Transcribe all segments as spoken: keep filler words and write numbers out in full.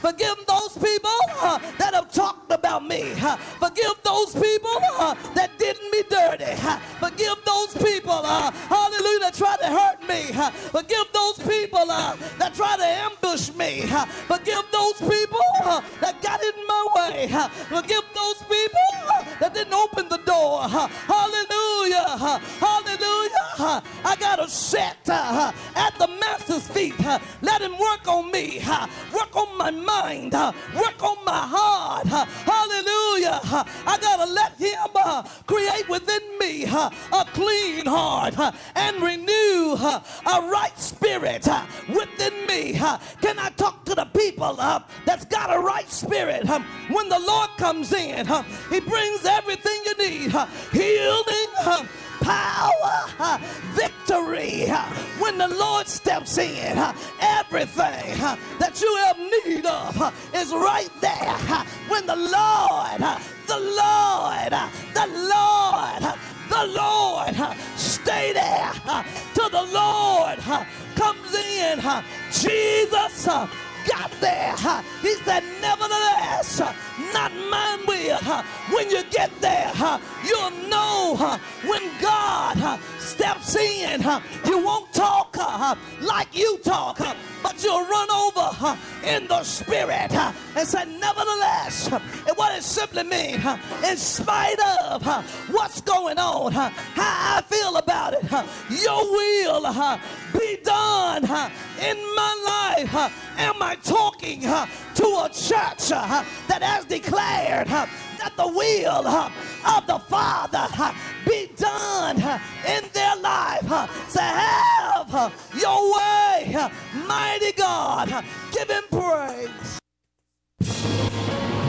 Forgive those people uh, that have talked about me. Uh, forgive those people uh, that did me dirty. Uh, forgive those people, uh, hallelujah, that tried to hurt me. Uh, forgive those people uh, that tried to ambush me. Uh, forgive those people uh, that got in my way. Uh, forgive those people uh, that didn't open the door. Uh, hallelujah, uh, hallelujah. Uh, I got to sit uh, at the master's feet. Uh, let him work on me. Uh, work on my mind. Mind, uh, work on my heart, uh, hallelujah. Uh, I gotta let him uh, create within me uh, a clean heart uh, and renew uh, a right spirit uh, within me. Uh, can I talk to the people uh, that's got a right spirit? Um, when the Lord comes in, uh, he brings everything you need, uh, healing, uh, power, uh, victory. Uh, when the Lord steps in, uh, everything uh, that you have need of uh, is right there. Uh, when the Lord, uh, the Lord, uh, the Lord, uh, the Lord, uh, stay there uh, till the Lord uh, comes in. Uh, Jesus uh, got there. Uh, he said, nevertheless, uh, not mine will. Uh, when you get there, uh, you'll know uh, when God uh, steps in, uh, you won't talk uh, like you talk, uh, but you'll run over uh, in the spirit uh, and say, nevertheless, uh, and what it simply means, uh, in spite of uh, what's going on, uh, how I feel about it, uh, your will uh, be done uh, in my life. Uh, am I talking uh, to a church uh, that has declared uh, that the will uh, of the Father uh, be done uh, in their life? Uh, so have uh, your way, uh, mighty God. Uh, give him praise.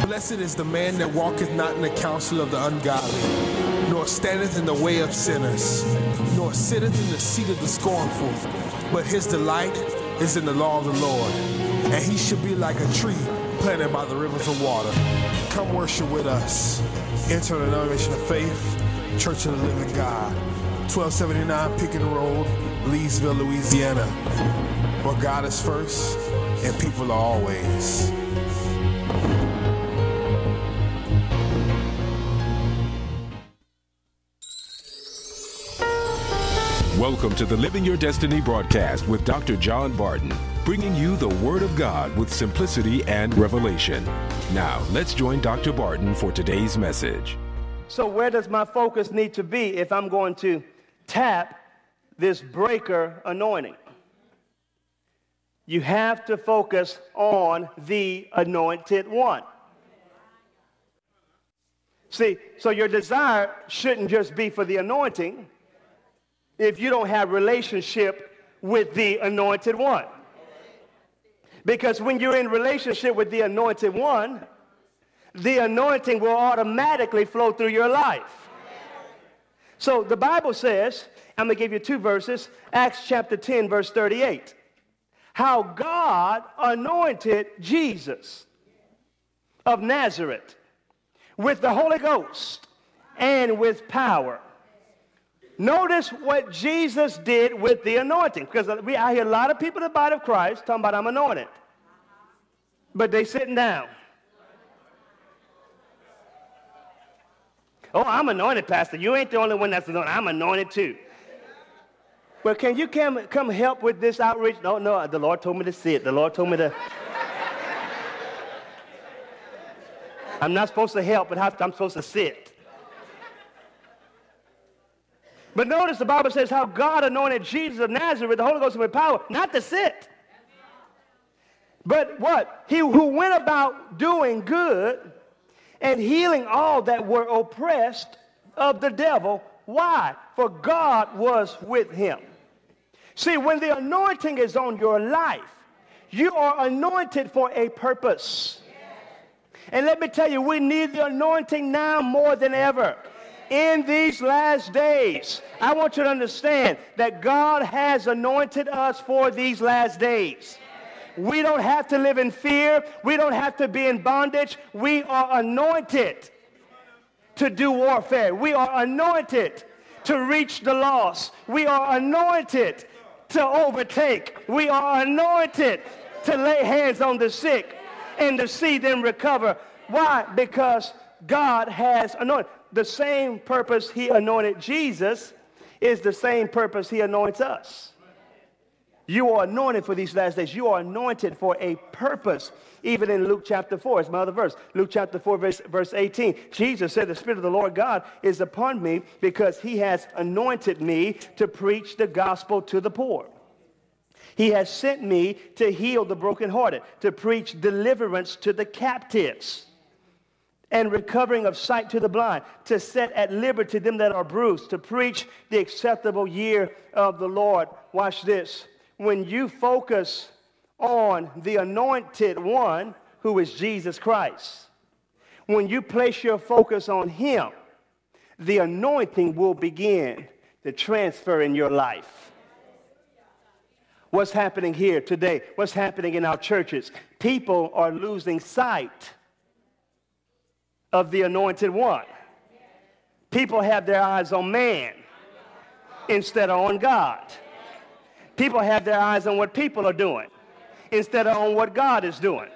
Blessed is the man that walketh not in the counsel of the ungodly, nor standeth in the way of sinners, nor sitteth in the seat of the scornful, but his delight is in the law of the Lord, and he should be like a tree planted by the rivers of water. Come worship with us. Enter the Elevation of Faith, Church of the Living God, twelve seventy-nine Pickett Road, Leesville, Louisiana. But God is first, and people are always. Welcome to the Living Your Destiny broadcast with Doctor John Barton, bringing you the Word of God with simplicity and revelation. Now, let's join Doctor Barton for today's message. So where does my focus need to be if I'm going to tap this breaker anointing? You have to focus on the anointed one. See, so your desire shouldn't just be for the anointing if you don't have relationship with the anointed one. Because when you're in relationship with the anointed one, the anointing will automatically flow through your life. So the Bible says, I'm going to give you two verses, Acts chapter ten, verse thirty-eight. How God anointed Jesus of Nazareth with the Holy Ghost and with power. Notice what Jesus did with the anointing, because we, I hear a lot of people in the body of Christ talking about I'm anointed, but they sitting down. Oh, I'm anointed, Pastor. You ain't the only one that's anointed. I'm anointed too. Well, can you come, come help with this outreach? No, no, the Lord told me to sit. The Lord told me to. I'm not supposed to help, but I'm supposed to sit. But notice the Bible says how God anointed Jesus of Nazareth with the Holy Ghost and with power, not to sit. But what? He who went about doing good and healing all that were oppressed of the devil. Why? For God was with him. See, when the anointing is on your life, you are anointed for a purpose. And let me tell you, we need the anointing now more than ever. In these last days, I want you to understand that God has anointed us for these last days. We don't have to live in fear. We don't have to be in bondage. We are anointed to do warfare. We are anointed to reach the lost. We are anointed to overtake. We are anointed to lay hands on the sick. and to see them recover. Why? Because God has anointed. The same purpose he anointed Jesus is the same purpose he anoints us. You are anointed for these last days. You are anointed for a purpose. Even in Luke chapter four, it's my other verse. Luke chapter four, verse, verse eighteen. Jesus said, the Spirit of the Lord God is upon me because he has anointed me to preach the gospel to the poor. He has sent me to heal the brokenhearted, to preach deliverance to the captives, and recovering of sight to the blind, to set at liberty them that are bruised, to preach the acceptable year of the Lord. Watch this. When you focus on the anointed one, who is Jesus Christ, when you place your focus on him, the anointing will begin to transfer in your life. What's happening here today? What's happening in our churches? People are losing sight of the anointed one. People have their eyes on man instead of on God. People have their eyes on what people are doing instead of on what God is doing.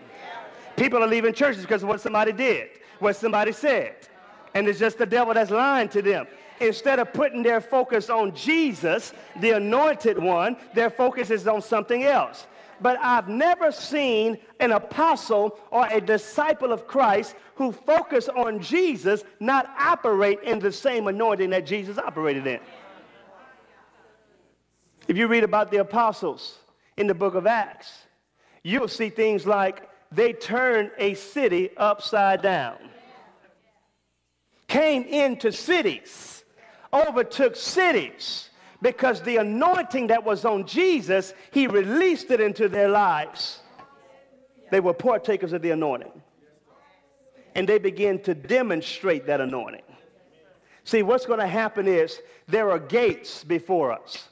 People are leaving churches because of what somebody did, what somebody said, and it's just the devil that's lying to them. Instead of putting their focus on Jesus, the anointed one, their focus is on something else. But I've never seen an apostle or a disciple of Christ who focus on Jesus not operate in the same anointing that Jesus operated in. If you read about the apostles in the book of Acts, you'll see things like they turned a city upside down, came into cities, overtook cities, because the anointing that was on Jesus, he released it into their lives. They were partakers of the anointing. And they began to demonstrate that anointing. See, what's going to happen is there are gates before us.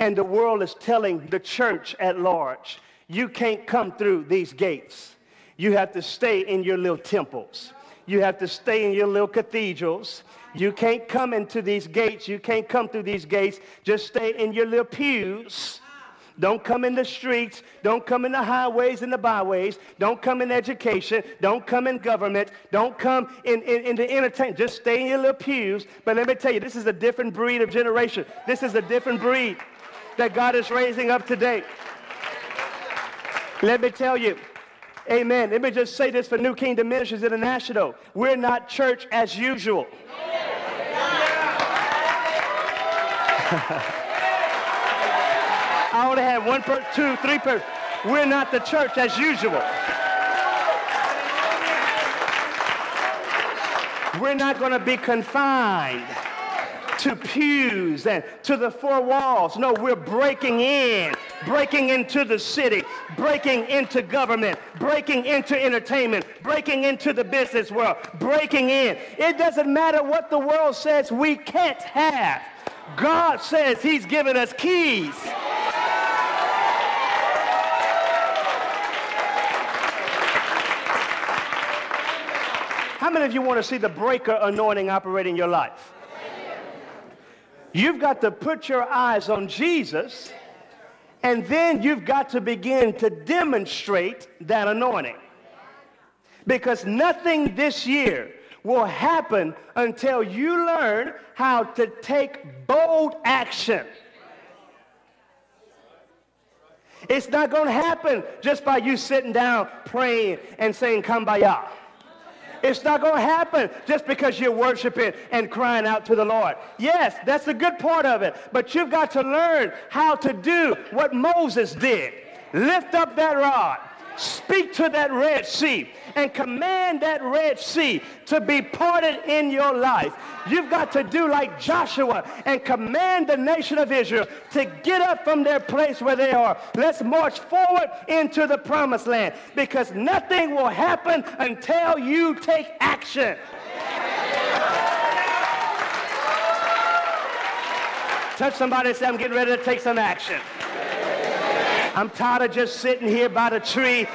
And the world is telling the church at large, you can't come through these gates. You have to stay in your little temples. You have to stay in your little cathedrals. You can't come into these gates. You can't come through these gates. Just stay in your little pews. Don't come in the streets. Don't come in the highways and the byways. Don't come in education. Don't come in government. Don't come in, in, in the entertainment. Just stay in your little pews. But let me tell you, this is a different breed of generation. This is a different breed that God is raising up today. Let me tell you. Amen. Let me just say this for New Kingdom Ministries International. We're not church as usual. I only had one per, two, three per. We're not the church as usual. We're not going to be confined to pews and to the four walls. No, we're breaking in, breaking into the city, breaking into government, breaking into entertainment, breaking into the business world, breaking in. It doesn't matter what the world says we can't have. God says he's given us keys. How many of you want to see the breaker anointing operate in your life? You've got to put your eyes on Jesus, and then you've got to begin to demonstrate that anointing. Because nothing this year will happen until you learn how to take bold action. It's not going to happen just by you sitting down, praying, and saying, "Kumbaya." It's not going to happen just because you're worshiping and crying out to the Lord. Yes, that's the good part of it. But you've got to learn how to do what Moses did. Lift up that rod. Speak to that Red Sea and command that Red Sea to be parted in your life. You've got to do like Joshua and command the nation of Israel to get up from their place where they are. Let's march forward into the promised land, because nothing will happen until you take action. Touch somebody and say, "I'm getting ready to take some action. I'm tired of just sitting here by the tree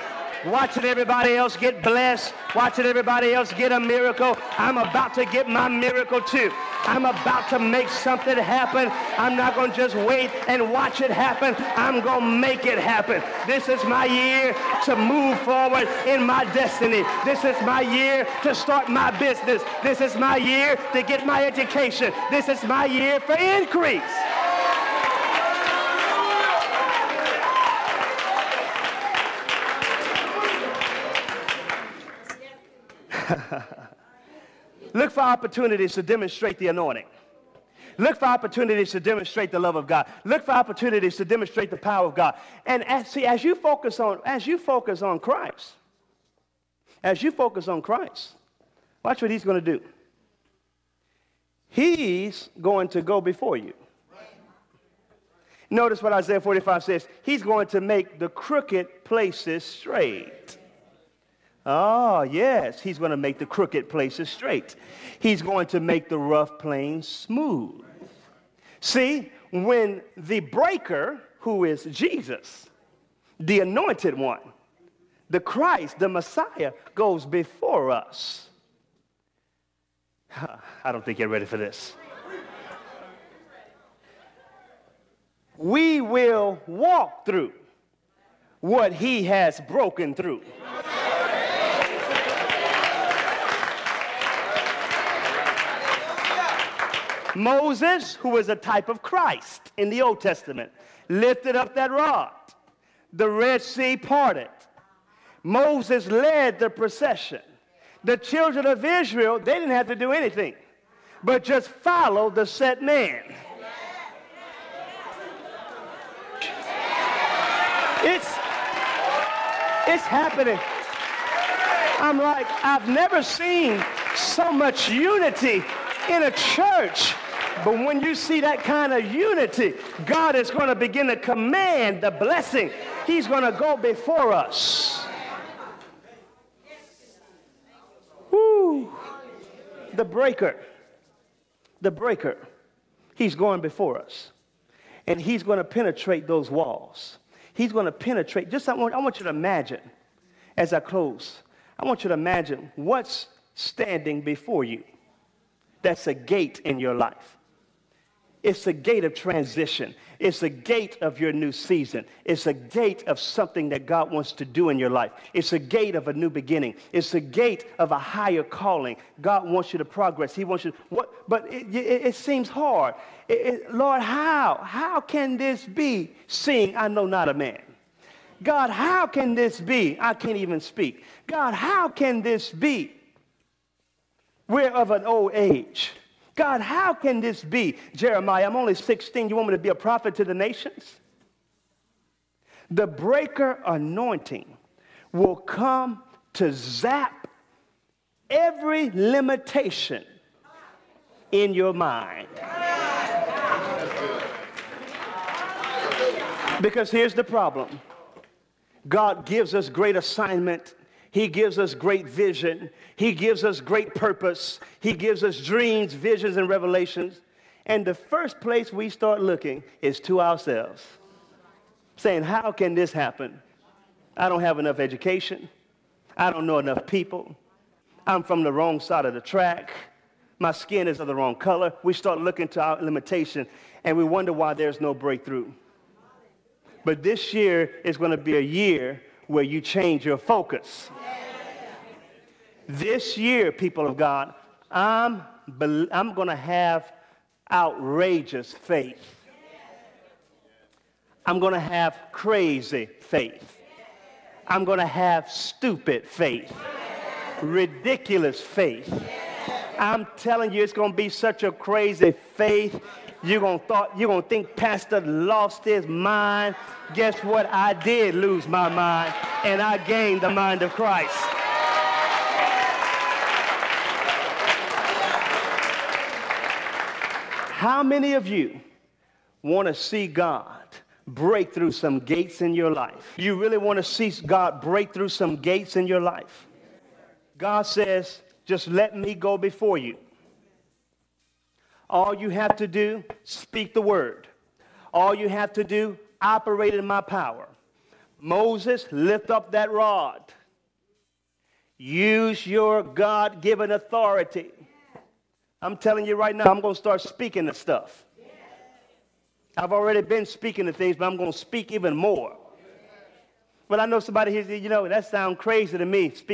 watching everybody else get blessed, watching everybody else get a miracle. I'm about to get my miracle too. I'm about to make something happen. I'm not going to just wait and watch it happen. I'm going to make it happen. This is my year to move forward in my destiny. This is my year to start my business. This is my year to get my education. This is my year for increase. Look for opportunities to demonstrate the anointing. Look for opportunities to demonstrate the love of God. Look for opportunities to demonstrate the power of God. And as, see, as you focus on, as you focus on Christ, as you focus on Christ, watch what he's going to do. He's going to go before you. Notice what Isaiah forty-five says. He's going to make the crooked places straight. Oh, yes, he's going to make the crooked places straight. He's going to make the rough plains smooth. See, when the breaker, who is Jesus, the anointed one, the Christ, the Messiah, goes before us. I don't think you're ready for this. We will walk through what he has broken through. Moses, who is a type of Christ in the Old Testament, lifted up that rod. The Red Sea parted. Moses led the procession. The children of Israel, they didn't have to do anything, but just follow the set man. It's, it's happening. I'm like, I've never seen so much unity in a church. But when you see that kind of unity, God is going to begin to command the blessing. He's going to go before us. Woo. The breaker. The breaker. He's going before us. And he's going to penetrate those walls. He's going to penetrate. Just I want, I want you to imagine, as I close, I want you to imagine what's standing before you. That's a gate in your life. It's a gate of transition. It's a gate of your new season. It's a gate of something that God wants to do in your life. It's a gate of a new beginning. It's a gate of a higher calling. God wants you to progress. He wants you to, what, but it, it, it seems hard. It, it, Lord, how? How can this be, seeing I know not a man? God, how can this be? I can't even speak. God, how can this be? We're of an old age. God, how can this be? Jeremiah, I'm only sixteen. You want me to be a prophet to the nations? The breaker anointing will come to zap every limitation in your mind. Because here's the problem. God gives us great assignment. He gives us great vision. He gives us great purpose. He gives us dreams, visions, and revelations. And the first place we start looking is to ourselves, saying, how can this happen? I don't have enough education. I don't know enough people. I'm from the wrong side of the track. My skin is of the wrong color. We start looking to our limitation, and we wonder why there's no breakthrough. But this year is going to be a year where you change your focus. This year, people of God, I'm, I'm going to have outrageous faith. I'm going to have crazy faith. I'm going to have stupid faith, ridiculous faith. I'm telling you, it's going to be such a crazy faith. You're going to thought, you're going to think Pastor lost his mind. Guess what? I did lose my mind, and I gained the mind of Christ. How many of you want to see God break through some gates in your life? You really want to see God break through some gates in your life? God says, just let me go before you. All you have to do, speak the word. All you have to do, operate in my power. Moses, lift up that rod. Use your God-given authority. I'm telling you right now, I'm going to start speaking the stuff. I've already been speaking to things, but I'm going to speak even more. But I know somebody here, you know, that sounds crazy to me, speaking.